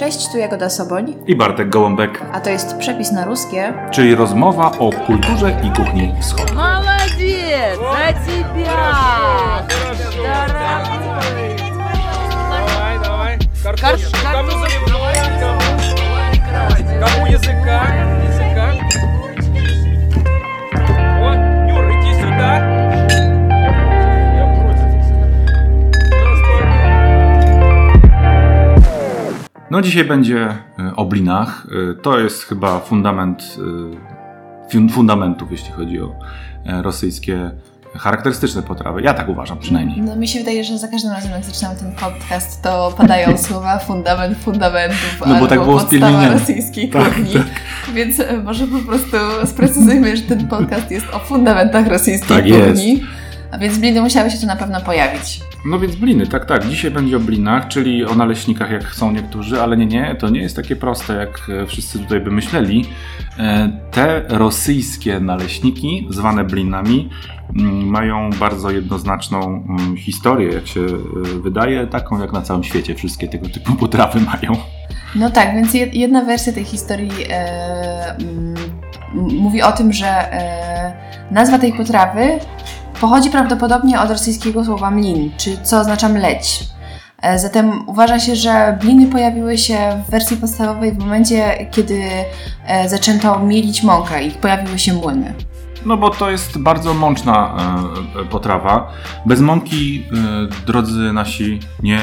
Cześć, tu Jagoda Soboń i Bartek Gołąbek, a to jest Przepis na ruskie, czyli rozmowa o kulturze i kuchni wschodniej. Молодец! Za ciebie! No dzisiaj będzie o blinach. To jest chyba fundamentów, jeśli chodzi o rosyjskie charakterystyczne potrawy. Ja tak uważam przynajmniej. No mi się wydaje, że za każdym razem jak zaczynamy ten podcast, to padają słowa fundament fundamentów, no bo tak było podstawa rosyjskiej kuchni. Tak. Więc może po prostu sprecyzujmy, że ten podcast jest o fundamentach rosyjskiej kuchni. Jest. A więc bliny musiały się tu na pewno pojawić. No więc bliny, tak. Dzisiaj będzie o blinach, czyli o naleśnikach, jak chcą niektórzy, ale nie, to nie jest takie proste, jak wszyscy tutaj by myśleli. Te rosyjskie naleśniki, zwane blinami, mają bardzo jednoznaczną historię, jak się wydaje, taką jak na całym świecie. Wszystkie tego typu potrawy mają. No tak, więc jedna wersja tej historii mówi o tym, że nazwa tej potrawy pochodzi prawdopodobnie od rosyjskiego słowa mlin, co oznacza mleć. Zatem uważa się, że bliny pojawiły się w wersji podstawowej w momencie, kiedy zaczęto mielić mąkę i pojawiły się młyny. No bo to jest bardzo mączna potrawa. Bez mąki, drodzy nasi, nie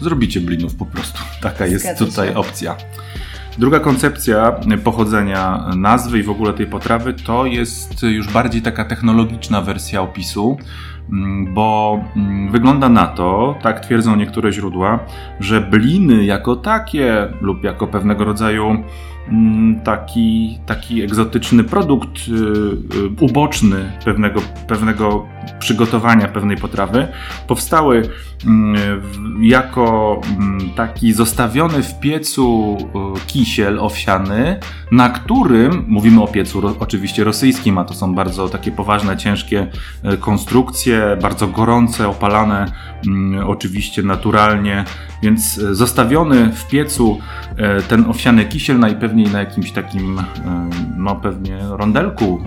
zrobicie blinów po prostu. Taka jest tutaj opcja. Druga koncepcja pochodzenia nazwy i w ogóle tej potrawy to jest już bardziej taka technologiczna wersja opisu, bo wygląda na to, tak twierdzą niektóre źródła, że bliny jako takie lub jako pewnego rodzaju taki egzotyczny produkt uboczny pewnego przygotowania pewnej potrawy powstały jako taki zostawiony w piecu kisiel owsiany, na którym, mówimy o piecu oczywiście rosyjskim, a to są bardzo takie poważne, ciężkie konstrukcje, bardzo gorące, opalane oczywiście naturalnie, więc zostawiony w piecu ten owsiany kisiel najpewniej na jakimś takim, no pewnie rondelku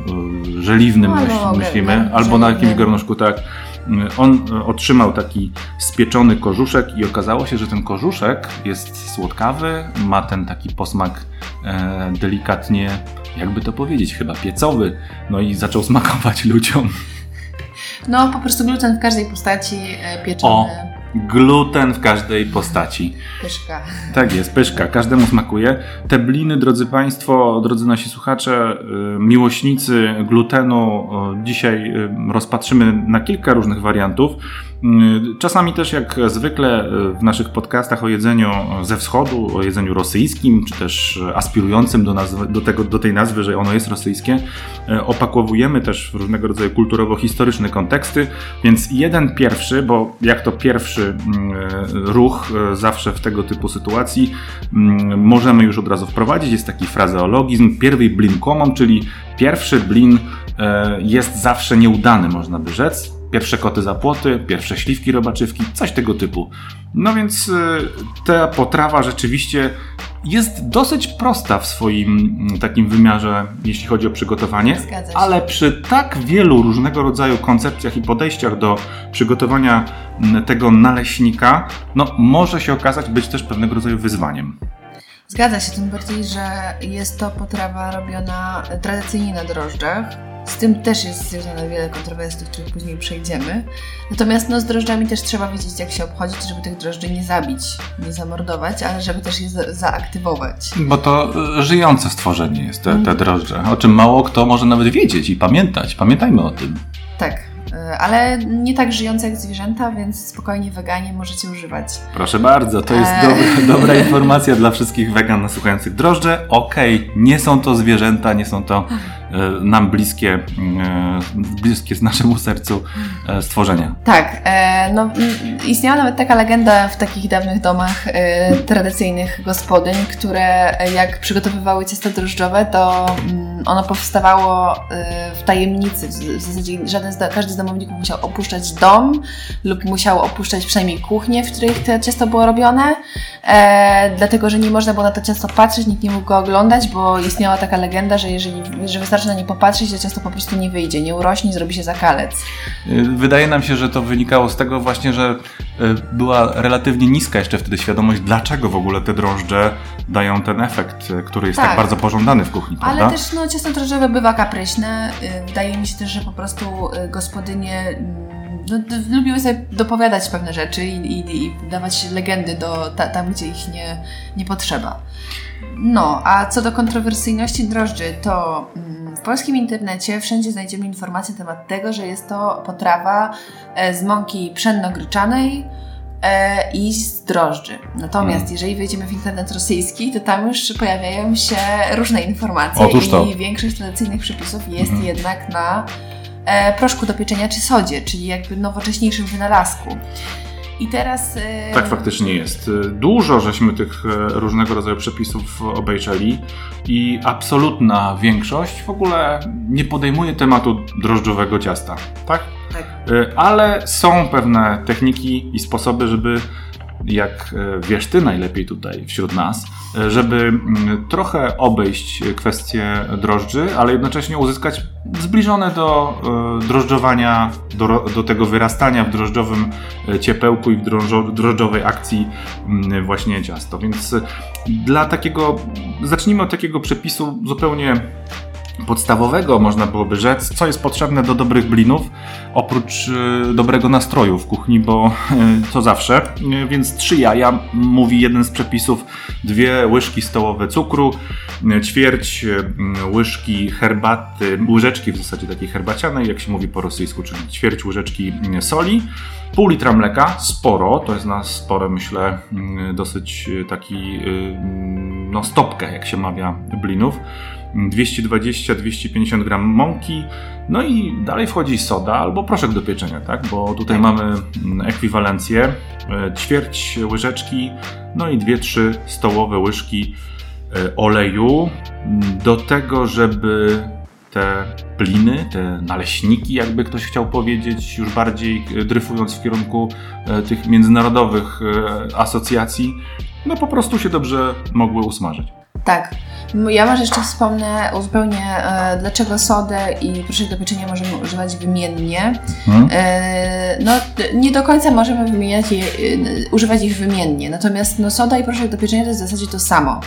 żeliwnym, myślimy, albo na jakimś garnuszku, tak. On otrzymał taki spieczony korzuszek i okazało się, że ten korzuszek jest słodkawy, ma ten taki posmak delikatnie, jakby to powiedzieć, chyba piecowy, no i zaczął smakować ludziom. No po prostu gluten w każdej postaci pieczony. Gluten w każdej postaci. Pyszka. Tak jest, pyszka. Każdemu smakuje. Te bliny, drodzy Państwo, drodzy nasi słuchacze, miłośnicy glutenu, dzisiaj rozpatrzymy na kilka różnych wariantów. Czasami też jak zwykle w naszych podcastach o jedzeniu ze wschodu, o jedzeniu rosyjskim, czy też aspirującym do tej nazwy, że ono jest rosyjskie, opakowujemy też różnego rodzaju kulturowo-historyczne konteksty, więc jeden pierwszy, bo jak to pierwszy ruch zawsze w tego typu sytuacji możemy już od razu wprowadzić, jest taki frazeologizm, pierwy blin komom, czyli pierwszy blin jest zawsze nieudany, można by rzec. Pierwsze koty za płoty, pierwsze śliwki robaczywki, coś tego typu. No więc ta potrawa rzeczywiście jest dosyć prosta w swoim takim wymiarze, jeśli chodzi o przygotowanie, ale przy tak wielu różnego rodzaju koncepcjach i podejściach do przygotowania tego naleśnika, no może się okazać być też pewnego rodzaju wyzwaniem. Zgadza się, tym bardziej, że jest to potrawa robiona tradycyjnie na drożdżach. Z tym też jest związane wiele kontrowersji, do których później przejdziemy. Natomiast z drożdżami też trzeba wiedzieć, jak się obchodzić, żeby tych drożdży nie zabić, nie zamordować, ale żeby też je zaaktywować. Bo to żyjące stworzenie jest te drożdże, o czym mało kto może nawet wiedzieć i pamiętać. Pamiętajmy o tym. Tak. Ale nie tak żyjące jak zwierzęta, więc spokojnie weganie możecie używać. Proszę bardzo, to jest dobra informacja dla wszystkich wegan słuchających drożdże. Okej, nie są to zwierzęta, nie są to nam bliskie naszemu sercu stworzenia. Tak, no istniała nawet taka legenda w takich dawnych domach tradycyjnych gospodyń, które jak przygotowywały ciasto drożdżowe, to Ono powstawało w tajemnicy. W zasadzie każdy z domowników musiał opuszczać dom lub musiał opuszczać przynajmniej kuchnię, w której to ciasto było robione, dlatego że nie można było na to ciasto patrzeć, nikt nie mógł go oglądać, bo istniała taka legenda, że jeżeli wystarczy na nie popatrzeć, to ciasto po prostu nie wyjdzie, nie urośnie, zrobi się zakalec. Wydaje nam się, że to wynikało z tego właśnie, że była relatywnie niska jeszcze wtedy świadomość, dlaczego w ogóle te drożdże dają ten efekt, który jest tak bardzo pożądany w kuchni, prawda? Ale też ciasto drożdżowe bywa kapryśne. Wydaje mi się też, że po prostu gospodynie lubiły sobie dopowiadać pewne rzeczy i dawać legendy tam, gdzie ich nie potrzeba. No, a co do kontrowersyjności drożdży, to w polskim internecie wszędzie znajdziemy informacje na temat tego, że jest to potrawa z mąki pszenno-gryczanej i z drożdży. Natomiast jeżeli wejdziemy w internet rosyjski, to tam już pojawiają się różne informacje. Otóż to. I większość tradycyjnych przepisów jest jednak na proszku do pieczenia czy sodzie, czyli jakby nowocześniejszym wynalazku. I teraz... Tak faktycznie jest. Dużo żeśmy tych różnego rodzaju przepisów obejrzeli i absolutna większość w ogóle nie podejmuje tematu drożdżowego ciasta, tak? Tak. Ale są pewne techniki i sposoby, żeby, jak wiesz ty najlepiej tutaj wśród nas, żeby trochę obejść kwestię drożdży, ale jednocześnie uzyskać zbliżone do drożdżowania, do tego wyrastania w drożdżowym ciepełku i w drożdżowej akcji właśnie ciasto. Więc zacznijmy od takiego przepisu zupełnie podstawowego, można byłoby rzec, co jest potrzebne do dobrych blinów, oprócz dobrego nastroju w kuchni, bo to zawsze. Więc 3 jaja, mówi jeden z przepisów, 2 łyżki stołowe cukru, ćwierć łyżki herbaty, łyżeczki w zasadzie takiej herbacianej, jak się mówi po rosyjsku, czyli ćwierć łyżeczki soli, pół litra mleka, sporo, to jest na spore, myślę, dosyć taki, stopkę, jak się mawia, blinów, 220-250 gram mąki, no i dalej wchodzi soda albo proszek do pieczenia, tak? Bo tutaj mamy ekwiwalencję, ćwierć łyżeczki, no i 2-3 stołowe łyżki oleju. Do tego, żeby te bliny, te naleśniki, jakby ktoś chciał powiedzieć, już bardziej dryfując w kierunku tych międzynarodowych asocjacji, no po prostu się dobrze mogły usmażyć. Tak. Ja może jeszcze wspomnę zupełnie, dlaczego sodę i proszek do pieczenia możemy używać wymiennie. Nie do końca możemy używać ich wymiennie, natomiast soda i proszek do pieczenia to jest w zasadzie to samo.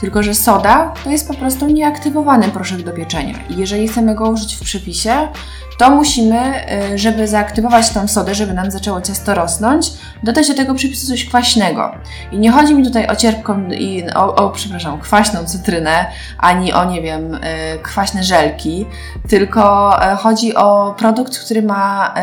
Tylko że soda to jest po prostu nieaktywowany proszek do pieczenia. I jeżeli chcemy go użyć w przepisie, to musimy, żeby zaaktywować tą sodę, żeby nam zaczęło ciasto rosnąć, dodać do tego przepisu coś kwaśnego. I nie chodzi mi tutaj o cierpką i kwaśną cytrynę, ani o, nie wiem, kwaśne żelki, tylko chodzi o produkt, który ma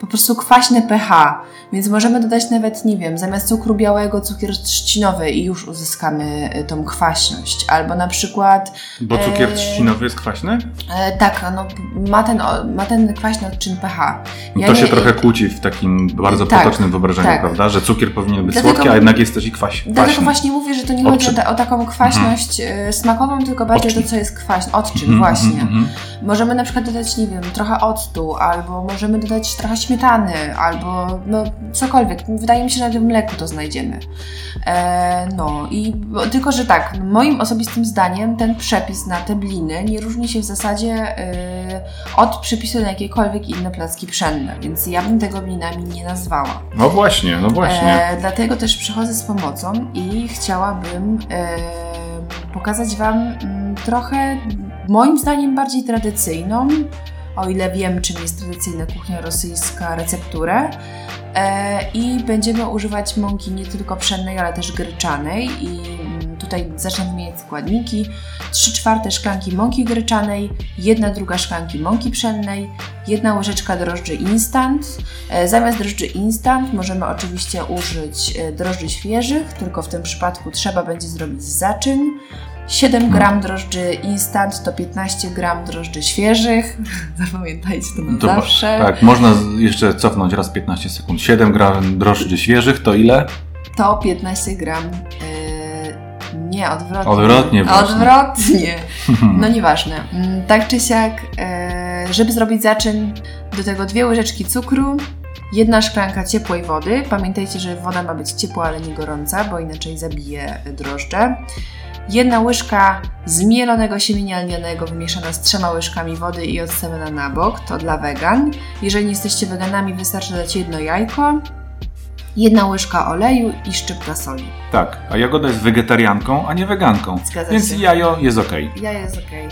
po prostu kwaśne pH, więc możemy dodać nawet, nie wiem, zamiast cukru białego cukier trzcinowy i już uzyskamy tą kwaśność, albo na przykład... Bo cukier trzcinowy jest kwaśny? Tak, ma ten kwaśny odczyn pH. To się trochę kłóci w takim bardzo potocznym wyobrażeniu, prawda? Że cukier powinien być słodki, a jednak jest też i kwaśny. Dlatego właśnie mówię, że to nie chodzi o taką kwaśność smakową, tylko bardziej to, co jest kwaśne. Odczyn, właśnie. Możemy na przykład dodać, nie wiem, trochę octu, albo możemy dodać trochę śmietany, albo cokolwiek. Wydaje mi się, że w mleku to znajdziemy. Tylko że tak, moim osobistym zdaniem ten przepis na te bliny nie różni się w zasadzie od przepisu na jakiekolwiek inne placki pszenne, więc ja bym tego blinami nie nazwała. No właśnie. Dlatego też przychodzę z pomocą i chciałabym pokazać Wam trochę, moim zdaniem, bardziej tradycyjną, o ile wiem, czym jest tradycyjna kuchnia rosyjska, recepturę. I będziemy używać mąki nie tylko pszennej, ale też gryczanej. I tutaj zacznę wymieniać składniki. 3/4 szklanki mąki gryczanej, 1/2 szklanki mąki pszennej, 1 łyżeczka drożdży instant. Zamiast drożdży instant możemy oczywiście użyć drożdży świeżych, tylko w tym przypadku trzeba będzie zrobić zaczyn. 7 gram drożdży instant to 15 gram drożdży świeżych. Zapamiętajcie to na zawsze. Tak, można jeszcze cofnąć raz 15 sekund. 7 gram drożdży świeżych to ile? To 15 gram Nie, odwrotnie. Odwrotnie właśnie. Odwrotnie. No nieważne. Tak czy siak, żeby zrobić zaczyn, do tego 2 łyżeczki cukru, 1 szklanka ciepłej wody. Pamiętajcie, że woda ma być ciepła, ale nie gorąca, bo inaczej zabije drożdże. 1 łyżka zmielonego siemienia lnianego wymieszana z 3 łyżkami wody i odstawiona na bok. To dla wegan. Jeżeli nie jesteście weganami, wystarczy dać 1 jajko. 1 łyżka oleju i szczypta soli. Tak, a Jagoda jest wegetarianką, a nie weganką. Zgadza się. Więc jajo jest okej. Jajo jest okej.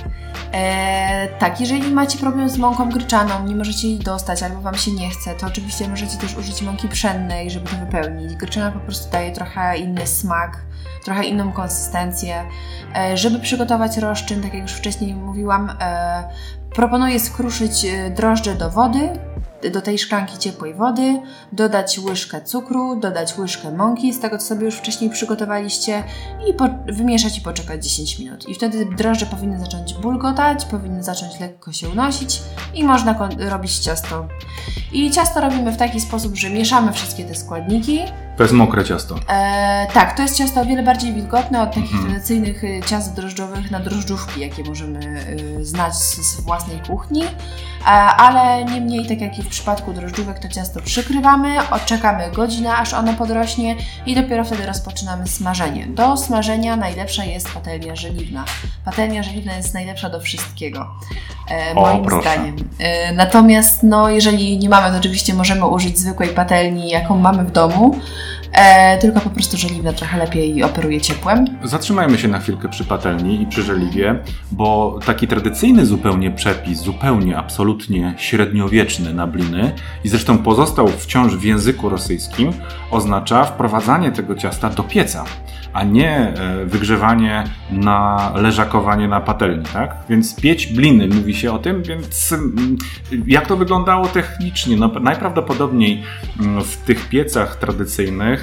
Tak, jeżeli macie problem z mąką gryczaną, nie możecie jej dostać albo Wam się nie chce, to oczywiście możecie też użyć mąki pszennej, żeby to wypełnić. Gryczana po prostu daje trochę inny smak, trochę inną konsystencję. Żeby przygotować roszczyn, tak jak już wcześniej mówiłam, proponuję skruszyć drożdże do wody, do tej szklanki ciepłej wody, dodać łyżkę cukru, dodać łyżkę mąki z tego, co sobie już wcześniej przygotowaliście i wymieszać i poczekać 10 minut. I wtedy drożdże powinny zacząć bulgotać, powinny zacząć lekko się unosić i można robić ciasto. I ciasto robimy w taki sposób, że mieszamy wszystkie te składniki. To jest mokre ciasto. Tak, to jest ciasto o wiele bardziej wilgotne od takich tradycyjnych ciast drożdżowych na drożdżówki, jakie możemy znać z własnej kuchni, ale niemniej, tak jak i w przypadku drożdżówek, to ciasto przykrywamy, odczekamy godzinę, aż ono podrośnie i dopiero wtedy rozpoczynamy smażenie. Do smażenia najlepsza jest patelnia żeliwna. Patelnia żeliwna jest najlepsza do wszystkiego, moim zdaniem. Natomiast jeżeli nie mamy, to oczywiście możemy użyć zwykłej patelni, jaką mamy w domu, tylko po prostu żeliwna trochę lepiej operuje ciepłem. Zatrzymajmy się na chwilkę przy patelni i przy żeliwie, bo taki tradycyjny zupełnie przepis, zupełnie absolutnie średniowieczny na bliny i zresztą pozostał wciąż w języku rosyjskim, oznacza wprowadzanie tego ciasta do pieca, a nie wygrzewanie na leżakowanie na patelni, tak? Więc pieć bliny, mówi się o tym, więc jak to wyglądało technicznie? No, najprawdopodobniej w tych piecach tradycyjnych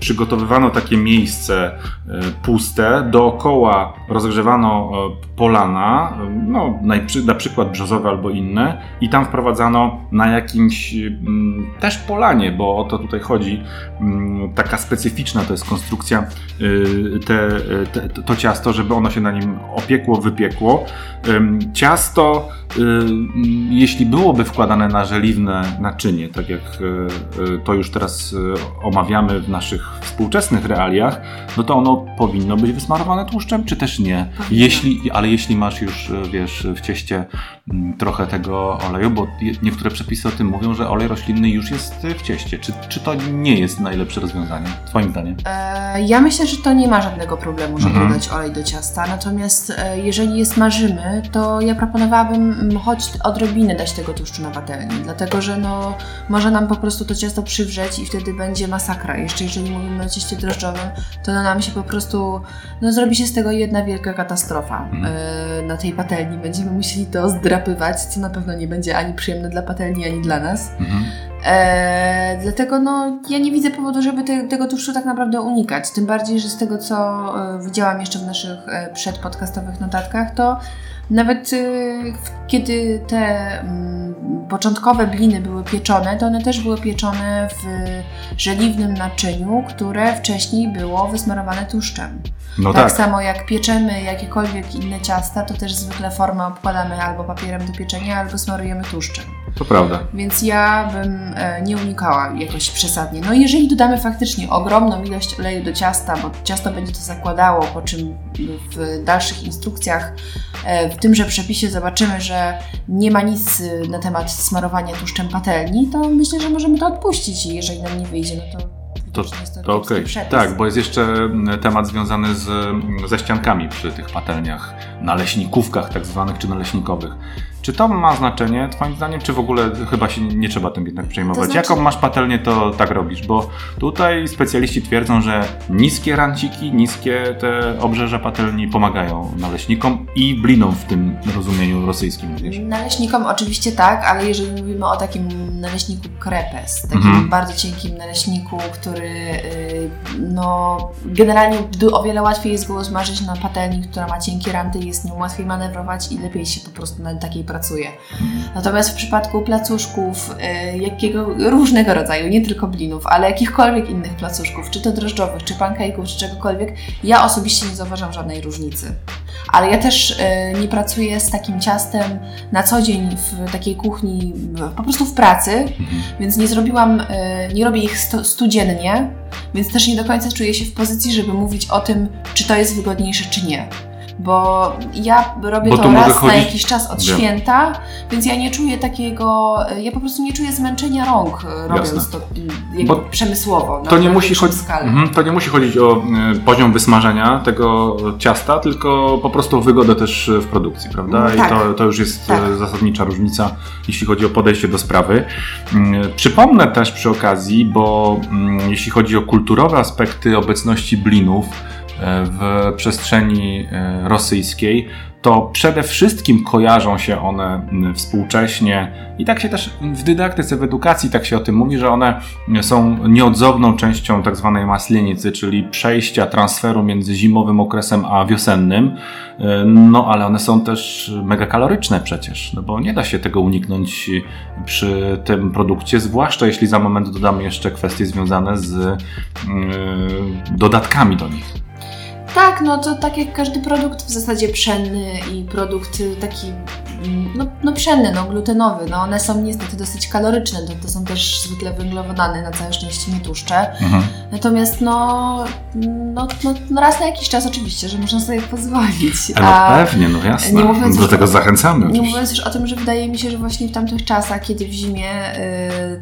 przygotowywano takie miejsce puste, dookoła rozgrzewano polana, no, na przykład brzozowe albo inne i tam wprowadzano na jakimś też polanie, bo o to tutaj chodzi, taka specyficzna to jest konstrukcja to ciasto, żeby ono się na nim opiekło, wypiekło. Ciasto, jeśli byłoby wkładane na żeliwne naczynie, tak jak to już teraz omawiamy w naszych współczesnych realiach, no to ono powinno być wysmarowane tłuszczem, czy też nie? Ale jeśli masz już, wiesz, w cieście trochę tego oleju, bo niektóre przepisy o tym mówią, że olej roślinny już jest w cieście. Czy to nie jest najlepsze rozwiązanie, twoim zdaniem? Ja myślę, że to nie ma żadnego problemu, żeby dodać olej do ciasta, natomiast jeżeli je smażymy, to ja proponowałabym choć odrobinę dać tego tłuszczu na patelni, dlatego że no, może nam po prostu to ciasto przywrzeć i wtedy będzie masakra. Jeszcze jeżeli mówimy o cieście drożdżowym, to nam się po prostu, no, zrobi się z tego jedna wielka katastrofa. Na tej patelni będziemy musieli to zdrapywać, co na pewno nie będzie ani przyjemne dla patelni, ani dla nas. Dlatego no, ja nie widzę powodu, żeby tego tłuszczu tak naprawdę unikać. Tym bardziej, że z tego, co widziałam jeszcze w naszych przedpodcastowych notatkach, to nawet kiedy te początkowe bliny były pieczone, to one też były pieczone w żeliwnym naczyniu, które wcześniej było wysmarowane tłuszczem. No tak samo jak pieczemy jakiekolwiek inne ciasta, to też zwykle formę obkładamy albo papierem do pieczenia, albo smarujemy tłuszczem. To prawda. Więc ja bym nie unikała jakoś przesadnie. No jeżeli dodamy faktycznie ogromną ilość oleju do ciasta, bo ciasto będzie to zakładało, po czym w dalszych instrukcjach, w tymże przepisie zobaczymy, że nie ma nic na temat smarowania tłuszczem patelni, to myślę, że możemy to odpuścić i jeżeli nam nie wyjdzie, no to okej. Tak, bo jest jeszcze temat związany ze ściankami przy tych patelniach, naleśnikówkach tak zwanych czy naleśnikowych. Czy to ma znaczenie, twoim zdaniem, czy w ogóle chyba się nie trzeba tym jednak przejmować? To znaczy... Jaką masz patelnię, to tak robisz, bo tutaj specjaliści twierdzą, że niskie ranciki, niskie te obrzeża patelni pomagają naleśnikom i blinom w tym rozumieniu rosyjskim. Wiesz? Naleśnikom oczywiście tak, ale jeżeli mówimy o takim naleśniku krepes, takim bardzo cienkim naleśniku, który no, generalnie o wiele łatwiej jest go smażyć na patelni, która ma cienkie ranty, jest nią łatwiej manewrować i lepiej się po prostu na takiej pracuje. Natomiast w przypadku placuszków, różnego rodzaju, nie tylko blinów, ale jakichkolwiek innych placuszków, czy to drożdżowych, czy pancake'ów, czy czegokolwiek, ja osobiście nie zauważam żadnej różnicy. Ale ja też nie pracuję z takim ciastem na co dzień w takiej kuchni, po prostu w pracy, więc nie robię ich studziennie, więc też nie do końca czuję się w pozycji, żeby mówić o tym, czy to jest wygodniejsze, czy nie. Bo ja robię to raz na jakiś czas od święta, więc ja nie czuję takiego, ja po prostu nie czuję zmęczenia rąk robiąc to przemysłowo. To nie musi chodzić o poziom wysmażenia tego ciasta, tylko po prostu o wygodę też w produkcji, prawda? Tak. I to już jest zasadnicza różnica, jeśli chodzi o podejście do sprawy. Przypomnę też przy okazji, bo jeśli chodzi o kulturowe aspekty obecności blinów w przestrzeni rosyjskiej, to przede wszystkim kojarzą się one współcześnie i tak się też w dydaktyce, w edukacji tak się o tym mówi, że one są nieodzowną częścią tak zwanej Maslenicy, czyli przejścia, transferu między zimowym okresem a wiosennym, no ale one są też mega kaloryczne przecież, no bo nie da się tego uniknąć przy tym produkcie, zwłaszcza jeśli za moment dodamy jeszcze kwestie związane z dodatkami do nich. Tak, no to tak jak każdy produkt w zasadzie pszenny i produkt taki pszenny, glutenowy, one są niestety dosyć kaloryczne, to są też zwykle węglowodany, na całe szczęście nie tłuszcze. Mhm. Natomiast raz na jakiś czas oczywiście, że można sobie pozwolić. Pewnie, jasne. Do tego zachęcamy. Nie mówiąc już o tym, że wydaje mi się, że właśnie w tamtych czasach, kiedy w zimie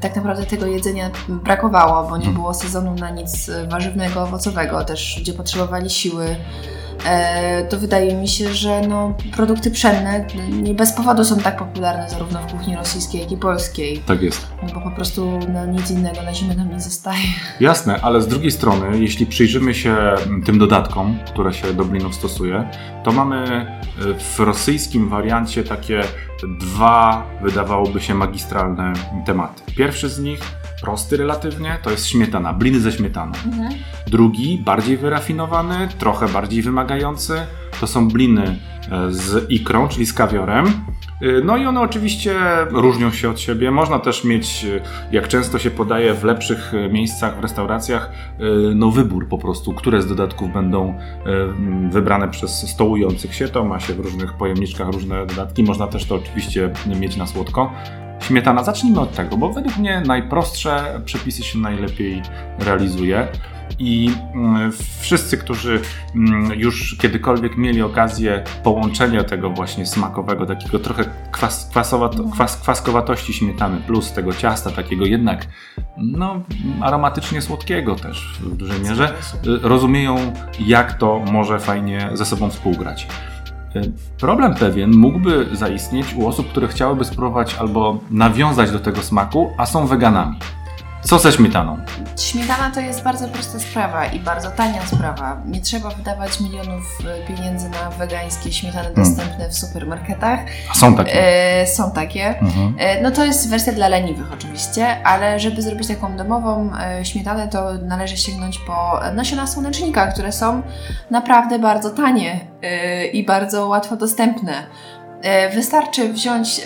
tak naprawdę tego jedzenia brakowało, bo nie było sezonu na nic warzywnego, owocowego też, gdzie potrzebowali siły, to wydaje mi się, że produkty pszenne nie bez powodu są tak popularne zarówno w kuchni rosyjskiej, jak i polskiej. Tak jest. Bo po prostu nic innego na zimę nam nie zostaje. Jasne, ale z drugiej strony, jeśli przyjrzymy się tym dodatkom, które się do blinów stosuje, to mamy w rosyjskim wariancie takie dwa, wydawałoby się, magistralne tematy. Pierwszy z nich, prosty relatywnie, to jest śmietana, bliny ze śmietaną. Mhm. Drugi, bardziej wyrafinowany, trochę bardziej wymagający, to są bliny z ikrą, czyli z kawiorem. No i one oczywiście różnią się od siebie. Można też mieć, jak często się podaje w lepszych miejscach, w restauracjach, wybór po prostu, które z dodatków będą wybrane przez stołujących się. To ma się w różnych pojemniczkach różne dodatki. Można też to oczywiście mieć na słodko. Śmietana, zacznijmy od tego, bo według mnie najprostsze przepisy się najlepiej realizuje i wszyscy, którzy już kiedykolwiek mieli okazję połączenia tego właśnie smakowego, takiego trochę kwaskowatości śmietany plus tego ciasta, takiego jednak aromatycznie słodkiego też w dużej mierze, rozumieją, jak to może fajnie ze sobą współgrać. Problem pewien mógłby zaistnieć u osób, które chciałyby spróbować albo nawiązać do tego smaku, a są weganami. Co ze śmietaną? Śmietana to jest bardzo prosta sprawa i bardzo tania sprawa. Nie trzeba wydawać milionów pieniędzy na wegańskie śmietany dostępne w supermarketach. A są takie? Są takie. Mhm. To jest wersja dla leniwych oczywiście, ale żeby zrobić taką domową śmietanę, to należy sięgnąć po nasiona słonecznika, które są naprawdę bardzo tanie i bardzo łatwo dostępne. Wystarczy wziąć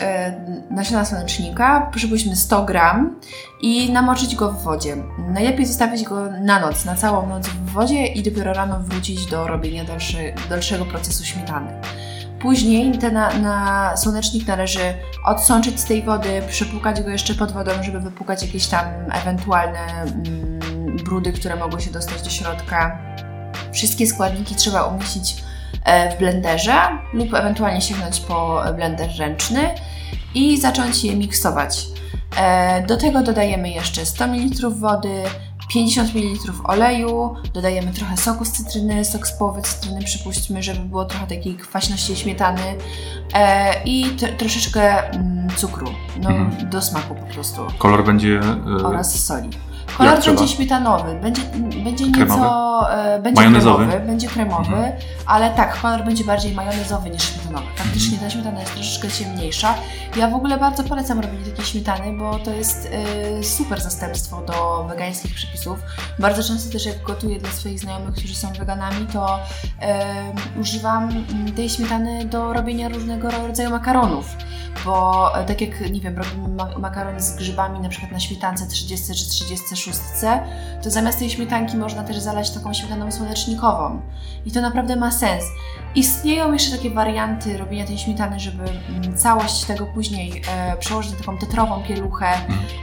nasiona słonecznika, przypuśćmy 100 gram i namoczyć go w wodzie. Najlepiej zostawić go na noc, na całą noc w wodzie i dopiero rano wrócić do robienia dalszego procesu śmietany. Później na słonecznik należy odsączyć z tej wody, przepłukać go jeszcze pod wodą, żeby wypłukać jakieś tam ewentualne brudy, które mogły się dostać do środka. Wszystkie składniki trzeba umieścić w blenderze lub ewentualnie sięgnąć po blender ręczny i zacząć je miksować. Do tego dodajemy jeszcze 100 ml wody, 50 ml oleju, dodajemy trochę soku z cytryny, sok z połowy cytryny przypuśćmy, żeby było trochę takiej kwaśności śmietany i troszeczkę cukru do smaku po prostu. Kolor będzie... oraz soli. Kolor będzie śmietanowy, będzie nieco kremowy, będzie kremowy, ale tak, kolor będzie bardziej majonezowy niż śmietanowy. Faktycznie ta śmietana jest troszeczkę ciemniejsza. Ja w ogóle bardzo polecam robienie takiej śmietany, bo to jest super zastępstwo do wegańskich przepisów. Bardzo często też jak gotuję dla swoich znajomych, którzy są weganami, to używam tej śmietany do robienia różnego rodzaju makaronów. Bo tak jak, nie wiem, robimy makaron z grzybami na przykład na śmietance 30 czy 36, to zamiast tej śmietanki można też zalać taką śmietaną słonecznikową. I to naprawdę ma sens. Istnieją jeszcze takie warianty robienia tej śmietany, żeby całość tego później przełożyć na taką tetrową pieluchę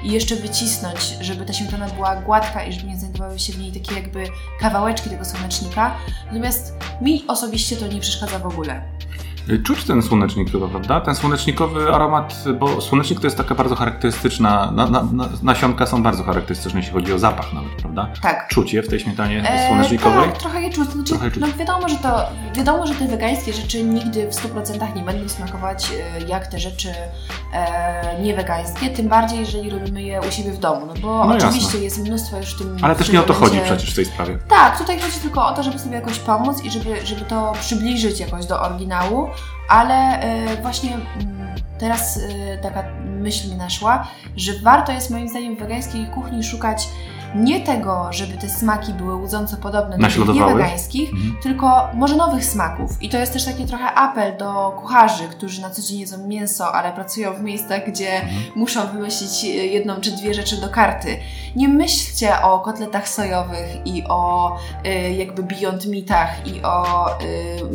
i jeszcze wycisnąć, żeby ta śmietana była gładka i żeby nie znajdowały się w niej takie jakby kawałeczki tego słonecznika. Natomiast mi osobiście to nie przeszkadza w ogóle. Czuć ten słonecznik chyba, prawda? Ten słonecznikowy aromat, bo słonecznik to jest taka bardzo charakterystyczna, nasionka są bardzo charakterystyczne, jeśli chodzi o zapach nawet, prawda? Tak. Czuć je w tej śmietanie słonecznikowej? Tak, trochę je czuć. Znaczy, no wiadomo, że te wegańskie rzeczy nigdy w 100% nie będą smakować jak te rzeczy niewegańskie, tym bardziej jeżeli robimy je u siebie w domu, no bo oczywiście jasne. Jest mnóstwo już w tym... Ale też nie o to chodzi przecież w tej sprawie. Tak, tutaj chodzi tylko o to, żeby sobie jakoś pomóc i żeby to przybliżyć jakoś do oryginału. Ale właśnie teraz taka myśl mi naszła, że warto jest moim zdaniem w wegańskiej kuchni szukać nie tego, żeby te smaki były łudząco podobne do tych niewegańskich, tylko może nowych smaków. I to jest też taki trochę apel do kucharzy, którzy na co dzień jedzą mięso, ale pracują w miejscach, gdzie muszą wymyślić jedną czy dwie rzeczy do karty. Nie myślcie o kotletach sojowych i o jakby Beyond Meatach i o,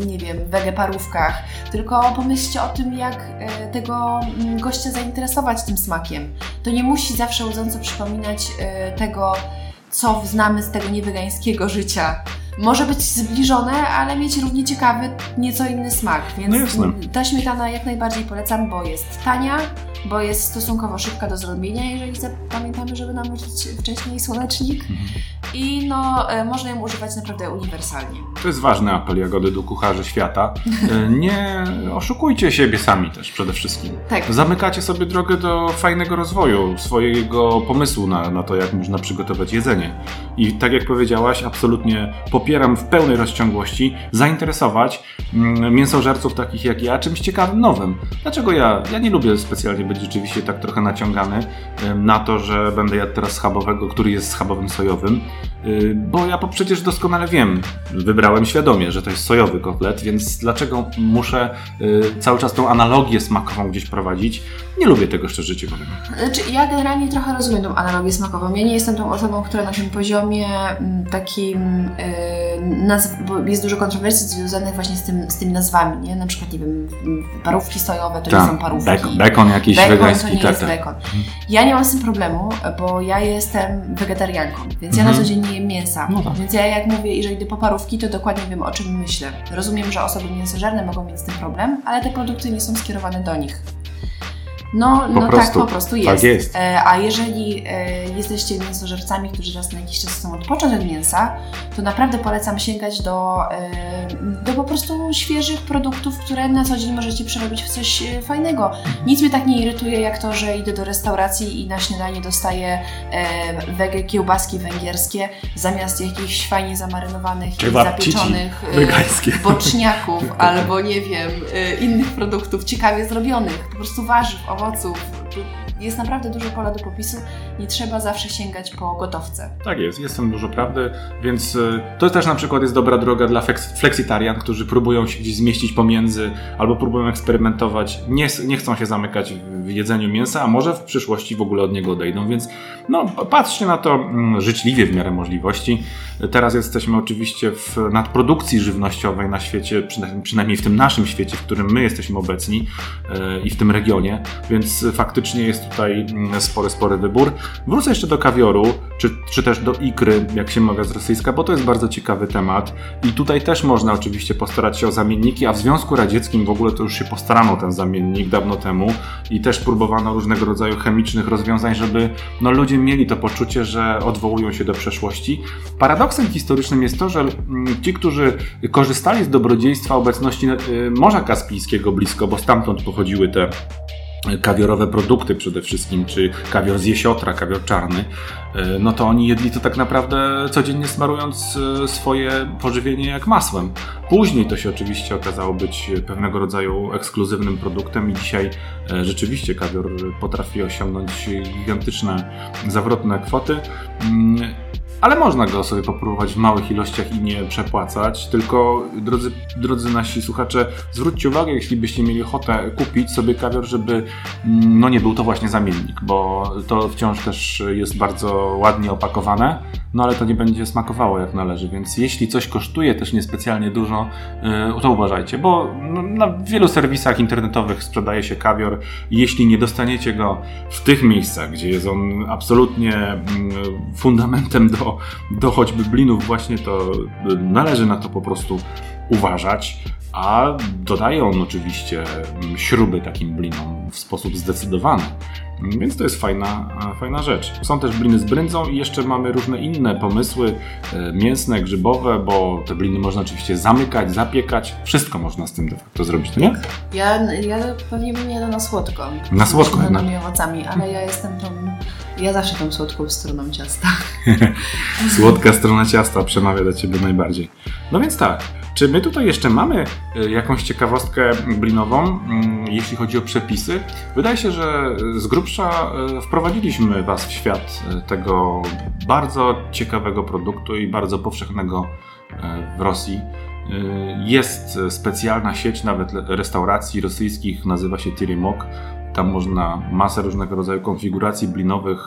nie wiem, wegeparówkach, tylko pomyślcie o tym, jak tego gościa zainteresować tym smakiem. To nie musi zawsze łudząco przypominać tego, co znamy z tego niewegańskiego życia. Może być zbliżone, ale mieć równie ciekawy, nieco inny smak, więc ta śmietana jak najbardziej polecam, bo jest tania, bo jest stosunkowo szybka do zrobienia, jeżeli pamiętamy, żeby namierzyć wcześniej słonecznik i można ją używać naprawdę uniwersalnie. To jest ważny apel Jagody do kucharzy świata. Nie oszukujcie siebie sami też przede wszystkim. Tak. Zamykacie sobie drogę do fajnego rozwoju, swojego pomysłu na to, jak można przygotować jedzenie. I tak jak powiedziałaś, absolutnie popieram w pełnej rozciągłości zainteresować mięsożerców takich jak ja czymś ciekawym, nowym. Dlaczego ja nie lubię specjalnie być rzeczywiście tak trochę naciągany na to, że będę jadł teraz schabowego, który jest schabowym sojowym, bo ja przecież doskonale wiem, wybrałem świadomie, że to jest sojowy kotlet, więc dlaczego muszę cały czas tą analogię smakową gdzieś prowadzić? Nie lubię tego szczerze mówiąc. Znaczy, ja generalnie trochę rozumiem tą analogię smakową. Ja nie jestem tą osobą, która na tym poziomie takim... Bo jest dużo kontrowersji związanych właśnie z tymi nazwami, nie? Na przykład, nie wiem, parówki sojowe to nie są parówki. Bekon jakiś wegański. To nie jest bekon. Ja nie mam z tym problemu, bo ja jestem wegetarianką, więc ja na co dzień nie jem mięsa. No tak. Więc ja jak mówię, jeżeli idę po parówki, to dokładnie wiem, o czym myślę. Rozumiem, że osoby mięsożerne mogą mieć z tym problem, ale te produkty nie są skierowane do nich. Po prostu jest. A jeżeli jesteście mięsożercami, którzy raz na jakiś czas chcą odpocząć od mięsa, to naprawdę polecam sięgać do po prostu świeżych produktów, które na co dzień możecie przerobić w coś fajnego. Nic mnie tak nie irytuje jak to, że idę do restauracji i na śniadanie dostaję wege kiełbaski węgierskie zamiast jakichś fajnie zamarynowanych i zapieczonych boczniaków albo nie wiem, innych produktów ciekawie zrobionych, po prostu warzyw, owoców. Jest naprawdę dużo pola do popisu, nie trzeba zawsze sięgać po gotowce. Tak jest tam dużo prawdy, więc to też na przykład jest dobra droga dla flexitarian, którzy próbują się gdzieś zmieścić pomiędzy albo próbują eksperymentować, nie chcą się zamykać w jedzeniu mięsa, a może w przyszłości w ogóle od niego odejdą, więc patrzcie na to życzliwie w miarę możliwości. Teraz jesteśmy oczywiście w nadprodukcji żywnościowej na świecie, przynajmniej w tym naszym świecie, w którym my jesteśmy obecni i w tym regionie, więc faktycznie jest tutaj spory wybór. Wrócę jeszcze do kawioru, czy też do ikry, jak się mawia z rosyjska, bo to jest bardzo ciekawy temat i tutaj też można oczywiście postarać się o zamienniki, a w Związku Radzieckim w ogóle to już się postarano o ten zamiennik dawno temu i też próbowano różnego rodzaju chemicznych rozwiązań, żeby ludzie mieli to poczucie, że odwołują się do przeszłości. Paradoksem historycznym jest to, że ci, którzy korzystali z dobrodziejstwa obecności Morza Kaspijskiego blisko, bo stamtąd pochodziły te kawiorowe produkty przede wszystkim, czy kawior z jesiotra, kawior czarny, no to oni jedli to tak naprawdę codziennie, smarując swoje pożywienie jak masłem. Później to się oczywiście okazało być pewnego rodzaju ekskluzywnym produktem i dzisiaj rzeczywiście kawior potrafi osiągnąć gigantyczne, zawrotne kwoty. Ale można go sobie popróbować w małych ilościach i nie przepłacać, tylko drodzy nasi słuchacze, zwróćcie uwagę, jeśli byście mieli ochotę kupić sobie kawior, żeby no nie był to właśnie zamiennik, bo to wciąż też jest bardzo ładnie opakowane, no ale to nie będzie smakowało jak należy, więc jeśli coś kosztuje też niespecjalnie dużo, to uważajcie, bo na wielu serwisach internetowych sprzedaje się kawior. Jeśli nie dostaniecie go w tych miejscach, gdzie jest on absolutnie fundamentem do choćby blinów właśnie, to należy na to po prostu uważać, a dodaje on oczywiście śruby takim blinom w sposób zdecydowany, więc to jest fajna rzecz. Są też bliny z bryndzą i jeszcze mamy różne inne pomysły mięsne, grzybowe, bo te bliny można oczywiście zamykać, zapiekać, wszystko można z tym de facto zrobić, to nie? Ja pewnie bym jadła na słodko. Na słodko jednak. Z owocami, ale ja jestem ja zawsze tą słodką stroną ciasta. Słodka strona ciasta przemawia do Ciebie najbardziej. No więc tak, czy my tutaj jeszcze mamy jakąś ciekawostkę blinową, jeśli chodzi o przepisy? Wydaje się, że z grubsza wprowadziliśmy Was w świat tego bardzo ciekawego produktu i bardzo powszechnego w Rosji. Jest specjalna sieć nawet restauracji rosyjskich, nazywa się Teremok. Tam można masę różnego rodzaju konfiguracji blinowych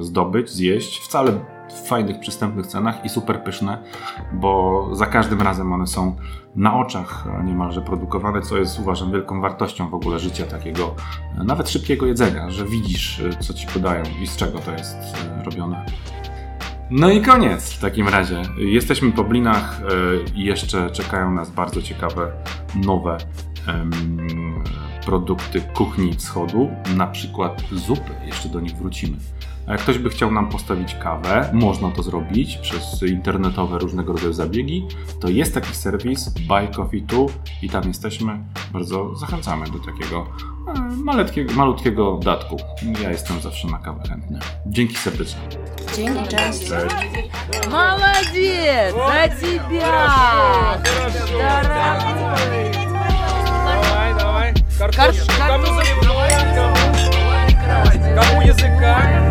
zdobyć, zjeść. Wcale w fajnych, przystępnych cenach i super pyszne, bo za każdym razem one są na oczach niemalże produkowane, co jest, uważam, wielką wartością w ogóle życia takiego, nawet szybkiego jedzenia, że widzisz, co Ci podają i z czego to jest robione. No i koniec w takim razie. Jesteśmy po blinach i jeszcze czekają nas bardzo ciekawe, nowe produkty kuchni wschodu, na przykład zupy, jeszcze do nich wrócimy. A jak ktoś by chciał nam postawić kawę, można to zrobić przez internetowe różnego rodzaju zabiegi, to jest taki serwis Buy Coffee To i tam jesteśmy. Bardzo zachęcamy do takiego malutkiego datku. Ja jestem zawsze na kawę chętny. Dzięki serdecznie. Dzięki, cześć. Молодец! За тебя! Давай, давай. Картошку. Кому языка?